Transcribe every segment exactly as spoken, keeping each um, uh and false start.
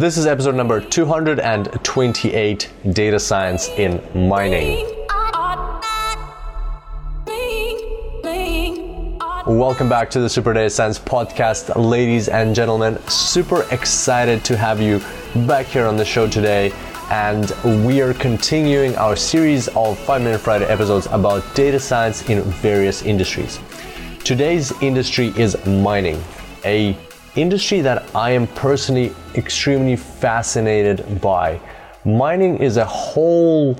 This is episode number two hundred twenty-eight, Data Science in Mining. Welcome back to the Super Data Science Podcast, ladies and gentlemen. Super excited to have you back here on the show today. And we are continuing our series of five minute Friday episodes about data science in various industries. Today's industry is mining, a industry that I am personally extremely fascinated by. Mining is a whole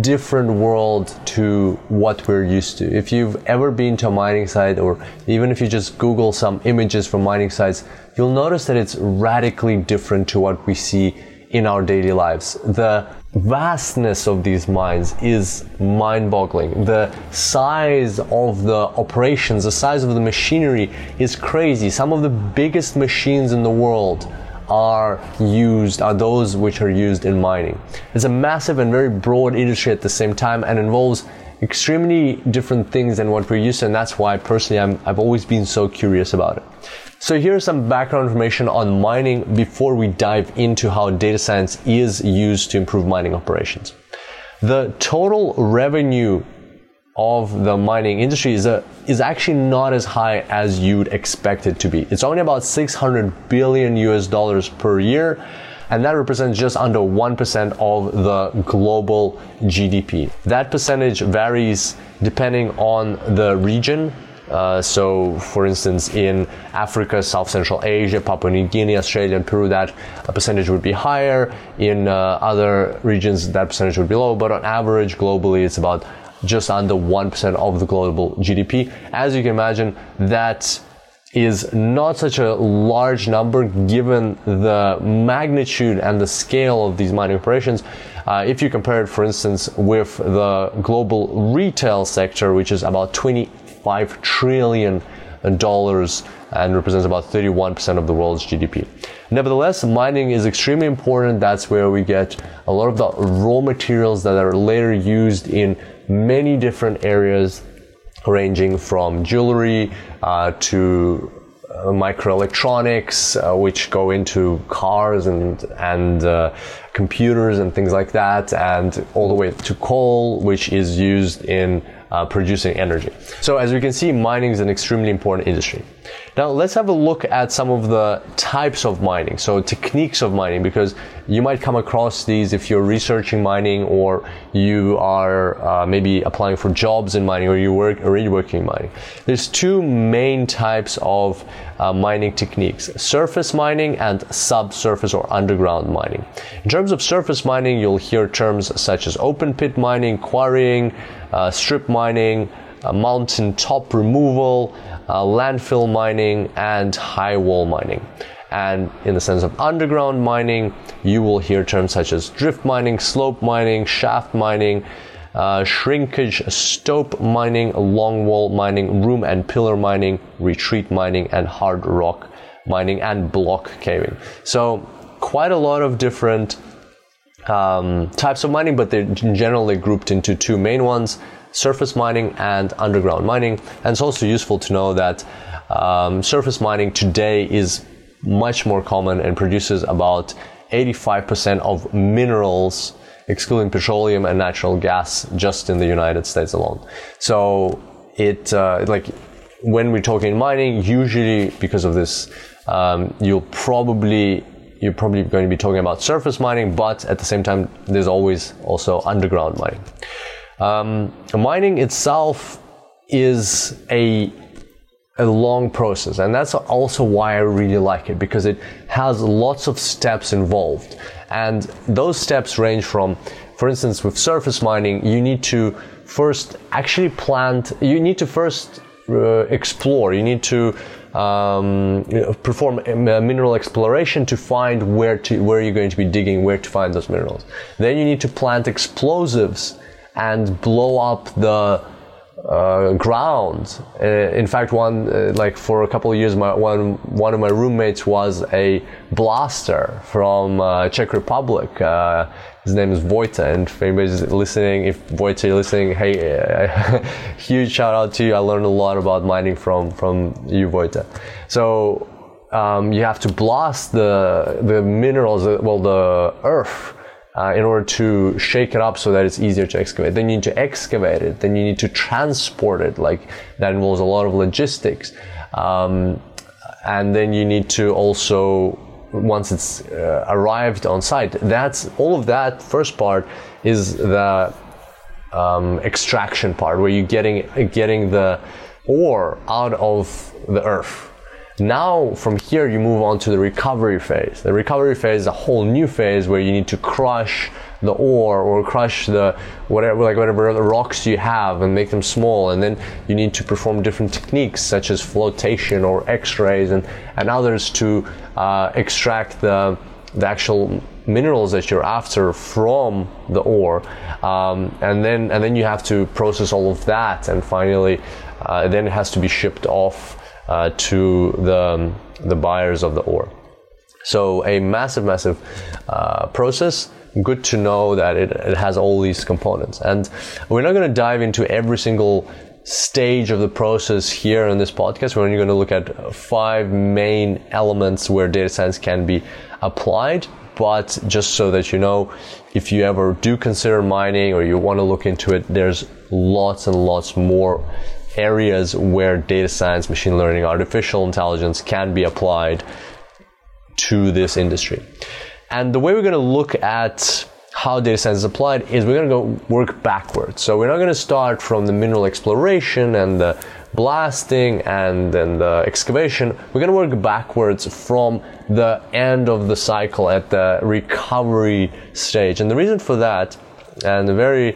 different world to what we're used to. If you've ever been to a mining site, or even if you just Google some images from mining sites, you'll notice that it's radically different to what we see in our daily lives. The vastness of these mines is mind-boggling. The size of the operations, the size of the machinery is crazy. Some of the biggest machines in the world are used, are those which are used in mining. It's a massive and very broad industry at the same time and involves extremely different things than what we're used to, and that's why personally I'm, I've always been so curious about it. So here's some background information on mining before we dive into how data science is used to improve mining operations. The total revenue of the mining industry is, a, is actually not as high as you'd expect it to be. It's only about six hundred billion U S dollars per year, and that represents just under one percent of the global G D P. That percentage varies depending on the region. Uh, so, for instance, in Africa, South Central Asia, Papua New Guinea, Australia, and Peru, that percentage would be higher. In uh, other regions, that percentage would be low. But on average, globally, it's about just under one percent of the global G D P. As you can imagine, that is not such a large number given the magnitude and the scale of these mining operations. Uh, if you compare it, for instance, with the global retail sector, which is about twenty-five trillion dollars and represents about thirty-one percent of the world's G D P. Nevertheless, mining is extremely important. That's where we get a lot of the raw materials that are later used in many different areas, ranging from jewelry uh, to uh, microelectronics, uh, which go into cars and and uh, computers and things like that, and all the way to coal, which is used in Uh, producing energy. So as we can see, mining is an extremely important industry. Now let's have a look at some of the types of mining, so techniques of mining, because you might come across these if you're researching mining, or you are uh, maybe applying for jobs in mining, or you work already working in mining. There's two main types of uh, mining techniques: surface mining and subsurface or underground mining. In terms of surface mining, you'll hear terms such as open pit mining, quarrying, Uh, strip mining, uh, mountain top removal, uh, landfill mining, and high wall mining. And in the sense of underground mining, you will hear terms such as drift mining, slope mining, shaft mining, uh, shrinkage, stope mining, long wall mining, room and pillar mining, retreat mining, and hard rock mining, and block caving. So quite a lot of different Um, types of mining, but they're generally grouped into two main ones: surface mining and underground mining. And it's also useful to know that um, surface mining today is much more common and produces about eighty-five percent of minerals, excluding petroleum and natural gas, just in the United States alone. So it uh, like when we're talking mining, usually because of this, um, you'll probably You're probably going to be talking about surface mining, but at the same time, there's always also underground mining. Um, mining itself is a a long process, and that's also why I really like it, because it has lots of steps involved, and those steps range from, for instance, with surface mining, you need to first actually plant. You need to first uh, explore. You need to Um, perform mineral exploration to find where to where you're going to be digging, where to find those minerals. Then you need to plant explosives and blow up the uh, ground. Uh, in fact, one uh, like for a couple of years, my, one one of my roommates was a blaster from uh, Czech Republic. Uh, His name is Vojta, and if anybody's listening, if Vojta you're listening, hey, uh, huge shout out to you. I learned a lot about mining from, from you, Vojta. So um, you have to blast the the minerals, well, the earth, uh, in order to shake it up so that it's easier to excavate. Then you need to excavate it. Then you need to transport it. Like, that involves a lot of logistics. Um, and then you need to also, once it's uh, arrived on site, that's all of that first part is the um, extraction part, where you're getting getting the ore out of the earth. Now from here you move on to the recovery phase. The recovery phase is a whole new phase where you need to crush the ore or crush the whatever, like whatever the rocks you have, and make them small. And then you need to perform different techniques such as flotation or X-rays and and others to uh, extract the the actual minerals that you're after from the ore. Um, and then and then you have to process all of that, and finally uh, then it has to be shipped off Uh, to the um, the buyers of the ore. So a massive, massive uh, process. Good to know that it, it has all these components. And we're not going to dive into every single stage of the process here in this podcast. We're only going to look at five main elements where data science can be applied. But just so that you know, if you ever do consider mining or you want to look into it, there's lots and lots more areas where data science, machine learning, artificial intelligence can be applied to this industry. And the way we're going to look at how data science is applied is we're going to go work backwards. So we're not going to start from the mineral exploration and the blasting and then the excavation. We're going to work backwards from the end of the cycle at the recovery stage. And the reason for that, and the very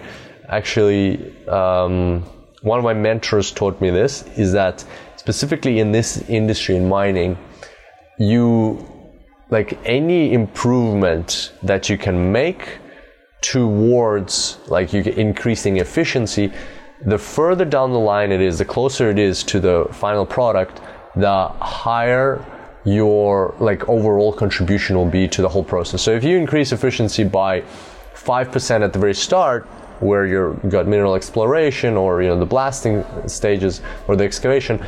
actually um, one of my mentors taught me this, is that specifically in this industry, in mining, you, like, any improvement that you can make towards, like, you increasing efficiency, the further down the line it is, the closer it is to the final product, the higher your, like, overall contribution will be to the whole process. So if you increase efficiency by five percent at the very start, where you've got mineral exploration or, you know, the blasting stages or the excavation,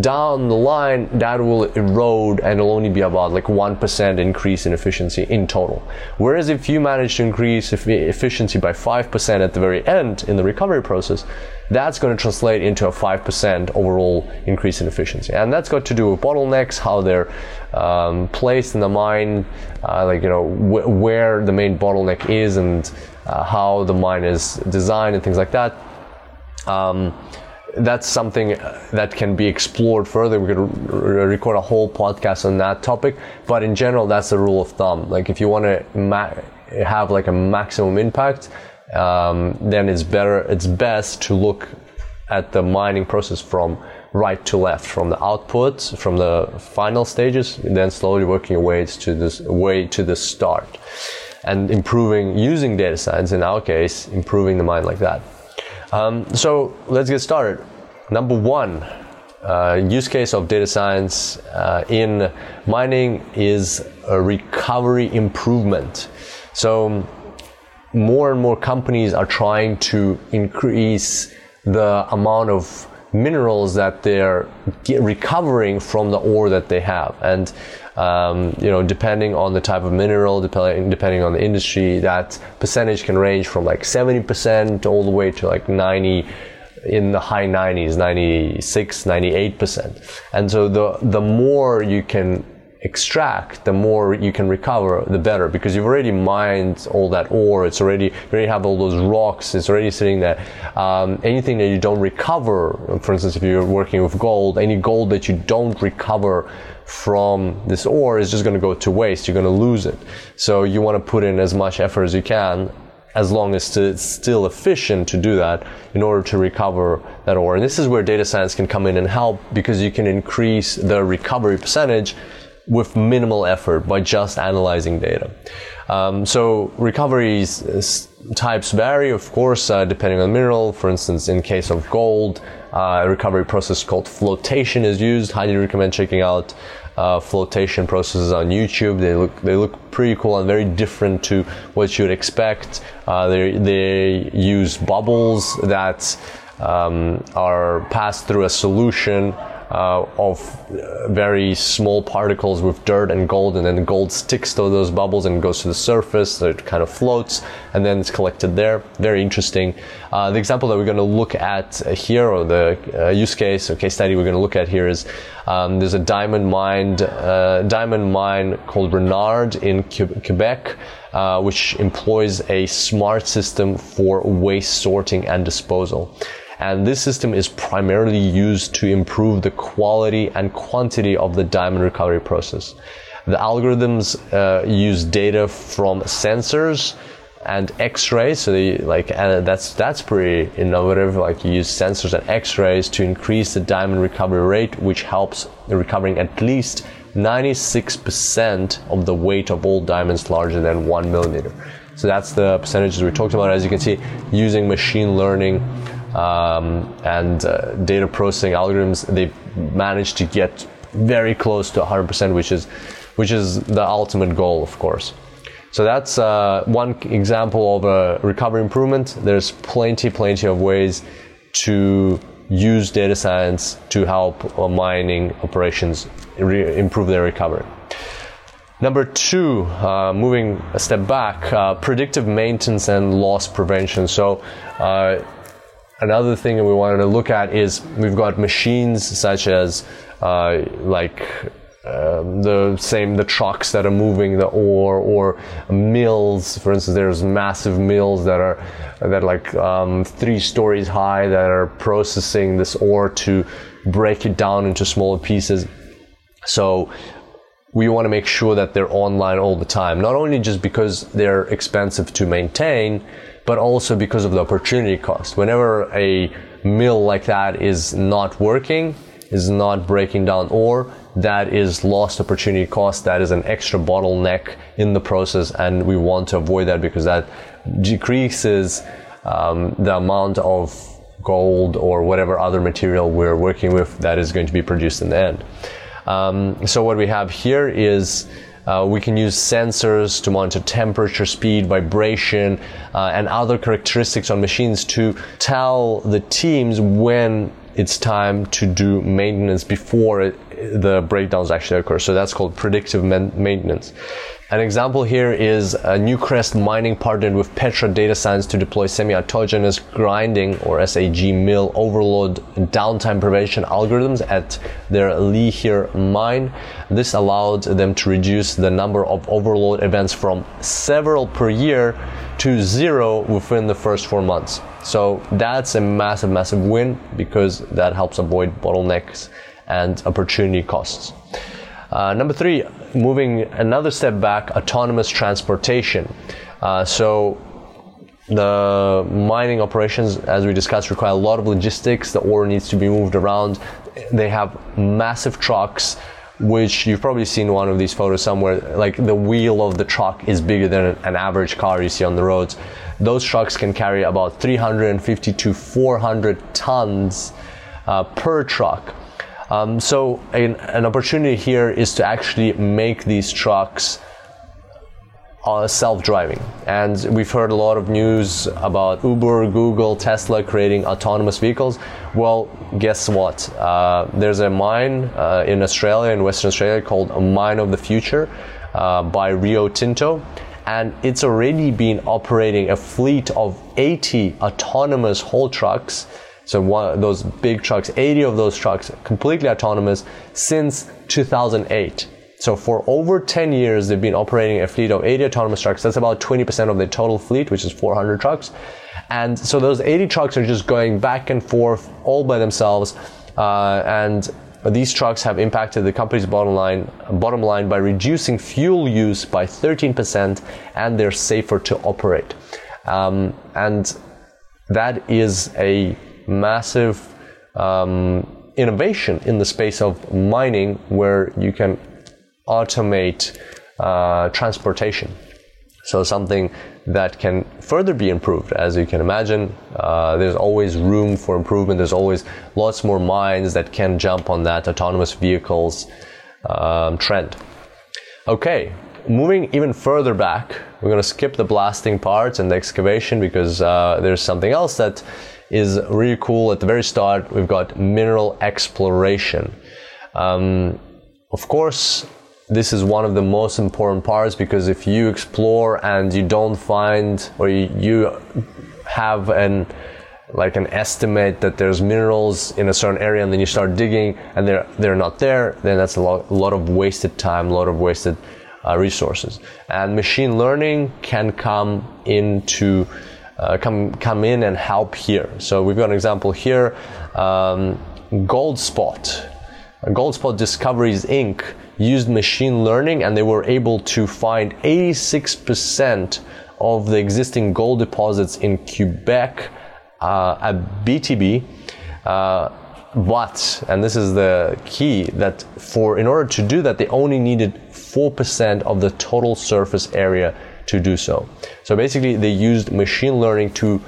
down the line that will erode and it'll only be about like one percent increase in efficiency in total. Whereas if you manage to increase efficiency by five percent at the very end in the recovery process, that's going to translate into a five percent overall increase in efficiency. And that's got to do with bottlenecks, how they're um, placed in the mine, uh, like, you know, wh- where the main bottleneck is and uh, how the mine is designed and things like that. Um, that's something that can be explored further. We could re- record a whole podcast on that topic, but in general, that's the rule of thumb. Like, if you want to ma- have like a maximum impact, Um, then it's better, it's best to look at the mining process from right to left, from the output, from the final stages, and then slowly working your way to this way to the start, and improving using data science. In our case, improving the mine like that. Um, so let's get started. Number one, uh, use case of data science uh, in mining is a recovery improvement. So more and more companies are trying to increase the amount of minerals that they're get recovering from the ore that they have. And, um, you know, depending on the type of mineral, depending, depending on the industry, that percentage can range from like seventy percent all the way to like ninety, in the high nineties, ninety-six, ninety-eight percent. And so the, the more you can extract, the more you can recover, the better, because you've already mined all that ore. It's already, you already have all those rocks. It's already sitting there. Um, anything that you don't recover, for instance, if you're working with gold, any gold that you don't recover from this ore is just going to go to waste. You're going to lose it. So you want to put in as much effort as you can, as long as it's still efficient to do that, in order to recover that ore. And this is where data science can come in and help, because you can increase the recovery percentage with minimal effort by just analyzing data. Um, so recoveries uh, types vary, of course, uh, depending on the mineral. For instance, in case of gold, uh, a recovery process called flotation is used. Highly recommend checking out uh, flotation processes on YouTube. They look they look pretty cool and very different to what you would expect. Uh, they they use bubbles that um, are passed through a solution uh, of very small particles with dirt and gold, and then the gold sticks to those bubbles and goes to the surface, so it kind of floats, and then it's collected there. Very interesting. Uh, the example that we're going to look at here, or the uh, use case or case study we're going to look at here is um, there's a diamond mine, uh, diamond mine called Renard in Quebec, uh, which employs a smart system for waste sorting and disposal. And this system is primarily used to improve the quality and quantity of the diamond recovery process. The algorithms uh, use data from sensors and X-rays, so they, like and that's that's pretty innovative. Like, you use sensors and X-rays to increase the diamond recovery rate, which helps recovering at least ninety-six percent of the weight of all diamonds larger than one millimeter. So that's the percentages we talked about. As you can see, using machine learning um, and uh, data processing algorithms, they've managed to get very close to one hundred percent, which is which is the ultimate goal, of course. So that's uh, one example of a recovery improvement. There's plenty, plenty of ways to use data science to help mining operations re- improve their recovery. Number two, uh, moving a step back, uh, predictive maintenance and loss prevention. So uh, another thing that we wanted to look at is we've got machines such as uh, like Um, the same, the trucks that are moving the ore, or mills. For instance, there's massive mills that are that are like um, three stories high that are processing this ore to break it down into smaller pieces. So we want to make sure that they're online all the time, not only just because they're expensive to maintain, but also because of the opportunity cost. Whenever a mill like that is not working, is not breaking down ore, that is lost opportunity cost. That is an extra bottleneck in the process, and we want to avoid that because that decreases um, the amount of gold or whatever other material we're working with that is going to be produced in the end. Um, so what we have here is uh, we can use sensors to monitor temperature, speed, vibration, uh, and other characteristics on machines to tell the teams when it's time to do maintenance before it, the breakdowns actually occur. So that's called predictive maintenance. An example here is uh, Newcrest Mining partnered with Petra Data Science to deploy semi-autogenous grinding, or S A G, mill overload downtime prevention algorithms at their Leihir mine. This allowed them to reduce the number of overload events from several per year to zero within the first four months. So that's a massive, massive win because that helps avoid bottlenecks and opportunity costs. Uh, number three, moving another step back, autonomous transportation. Uh, so the mining operations, as we discussed, require a lot of logistics. The ore needs to be moved around. They have massive trucks, which you've probably seen one of these photos somewhere. Like, the wheel of the truck is bigger than an average car you see on the roads. Those trucks can carry about three hundred fifty to four hundred tons uh, per truck. Um, so an, an opportunity here is to actually make these trucks uh, self-driving. And we've heard a lot of news about Uber, Google, Tesla creating autonomous vehicles. Well, guess what? Uh, there's a mine uh, in Australia, in Western Australia, called Mine of the Future uh, by Rio Tinto. And it's already been operating a fleet of eighty autonomous haul trucks. So one of those big trucks, eighty of those trucks, completely autonomous since two thousand eight. So for over ten years, they've been operating a fleet of eighty autonomous trucks. That's about twenty percent of the total fleet, which is four hundred trucks. And so those eighty trucks are just going back and forth all by themselves. Uh, and these trucks have impacted the company's bottom line, bottom line by reducing fuel use by thirteen percent, and they're safer to operate. Um, and that is a massive um, innovation in the space of mining, where you can automate uh, transportation. So something that can further be improved. As you can imagine, uh, there's always room for improvement. There's always lots more mines that can jump on that autonomous vehicles um, trend. Okay, moving even further back, we're going to skip the blasting parts and the excavation because uh, there's something else that is really cool. At the very start, we've got mineral exploration. Um, of course, this is one of the most important parts, because if you explore and you don't find, or you, you have an like an estimate that there's minerals in a certain area, and then you start digging and they're they're not there, then that's a lot, a lot of wasted time, a lot of wasted uh, resources. And machine learning can come into uh, come come in and help here. So we've got an example here, um, Goldspot, Goldspot Discoveries Incorporated used machine learning, and they were able to find eighty-six percent of the existing gold deposits in Quebec. Uh, at B T B, uh, but, and this is the key, that for in order to do that, they only needed four percent of the total surface area to do so. So basically, they used machine learning to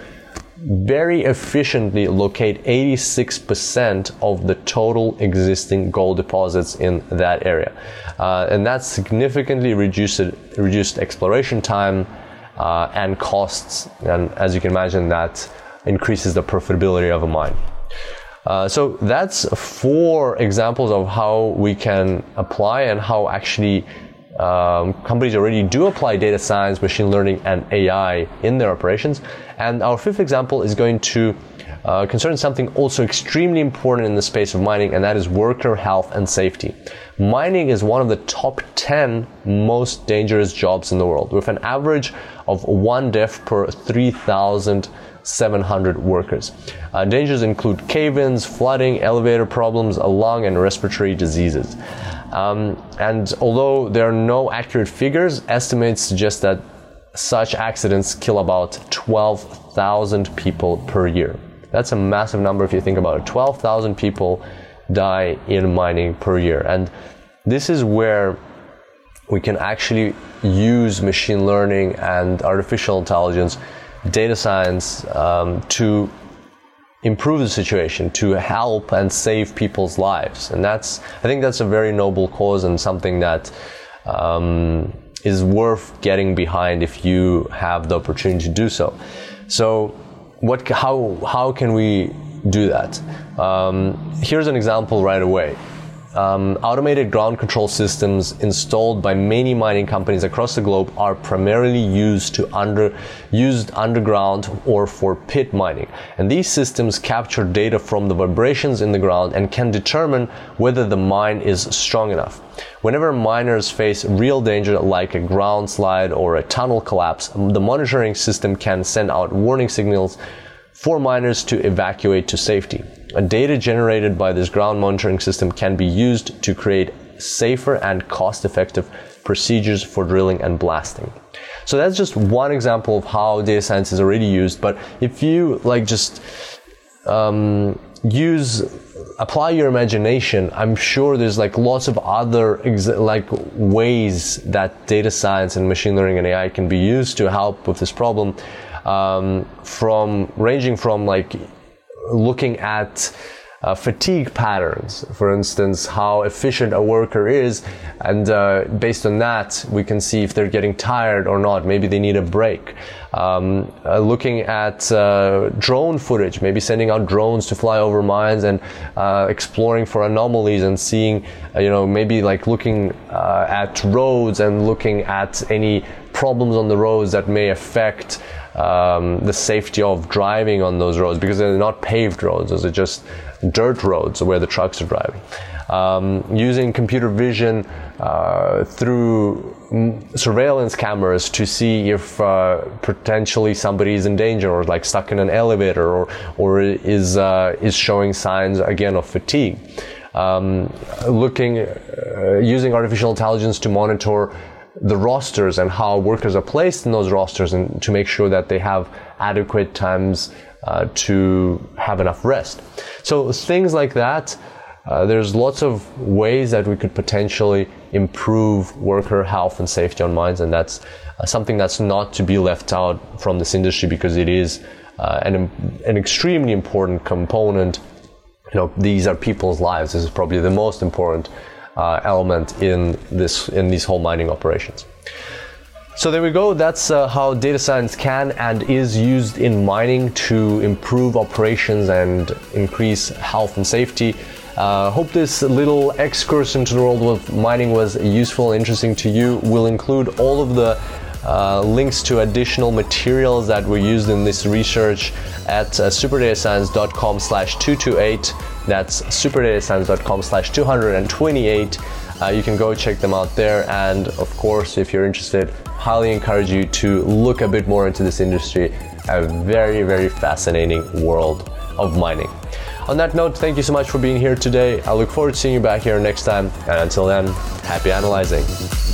very efficiently locate eighty-six percent of the total existing gold deposits in that area. Uh, and that significantly reduced, reduced exploration time uh, and costs. And as you can imagine, that increases the profitability of a mine. Uh, so that's four examples of how we can apply, and how actually um, companies already do apply data science, machine learning, and A I in their operations. And our fifth example is going to uh, concern something also extremely important in the space of mining, and that is worker health and safety. Mining is one of the top ten most dangerous jobs in the world, with an average of one death per three thousand seven hundred workers. Uh, dangers include cave-ins, flooding, elevator problems, lung and respiratory diseases. Um, and although there are no accurate figures, estimates suggest that such accidents kill about twelve thousand people per year. That's a massive number if you think about it. twelve thousand people die in mining per year. And this is where we can actually use machine learning and artificial intelligence, data science, um, to improve the situation, to help and save people's lives. And that's, I think that's a very noble cause, and something that um, is worth getting behind if you have the opportunity to do so. So what, how, how can we do that? Um, here's an example right away. Um, automated ground control systems installed by many mining companies across the globe are primarily used to under, used underground or for pit mining. And these systems capture data from the vibrations in the ground and can determine whether the mine is strong enough. Whenever miners face real danger, like a ground slide or a tunnel collapse, the monitoring system can send out warning signals for miners to evacuate to safety. Data generated by this ground monitoring system can be used to create safer and cost-effective procedures for drilling and blasting. So that's just one example of how data science is already used. But if you like just um, use, apply your imagination, I'm sure there's like lots of other ex like ways that data science and machine learning and A I can be used to help with this problem. Um, from ranging from like looking at uh, fatigue patterns, for instance, how efficient a worker is, and uh, based on that we can see if they're getting tired or not. Maybe they need a break. Um, uh, looking at uh, drone footage, maybe sending out drones to fly over mines and uh, exploring for anomalies, and seeing, uh, you know, maybe like looking uh, at roads and looking at any problems on the roads that may affect Um, the safety of driving on those roads, because they're not paved roads, those are just dirt roads where the trucks are driving. Um, using computer vision uh, through surveillance cameras to see if uh, potentially somebody is in danger, or like stuck in an elevator, or or is uh, is showing signs again of fatigue. Um, looking, uh, using artificial intelligence to monitor the rosters and how workers are placed in those rosters, and to make sure that they have adequate times uh, to have enough rest. So things like that, uh, there's lots of ways that we could potentially improve worker health and safety on mines, and that's uh, something that's not to be left out from this industry, because it is uh, an, an extremely important component. You know, these are people's lives. This is probably the most important Uh, element in this in these whole mining operations. So there we go. That's uh, how data science can and is used in mining to improve operations and increase health and safety. Uh, hope this little excursion to the world of mining was useful and interesting to you. We'll include all of the Uh, links to additional materials that were used in this research at uh, superdatascience dot com slash two twenty-eight. That's superdatascience dot com slash two twenty-eight. Uh, you can go check them out there, and of course, if you're interested, highly encourage you to look a bit more into this industry. A very, very fascinating world of mining. On that note, thank you so much for being here today. I look forward to seeing you back here next time, and until then, happy analyzing.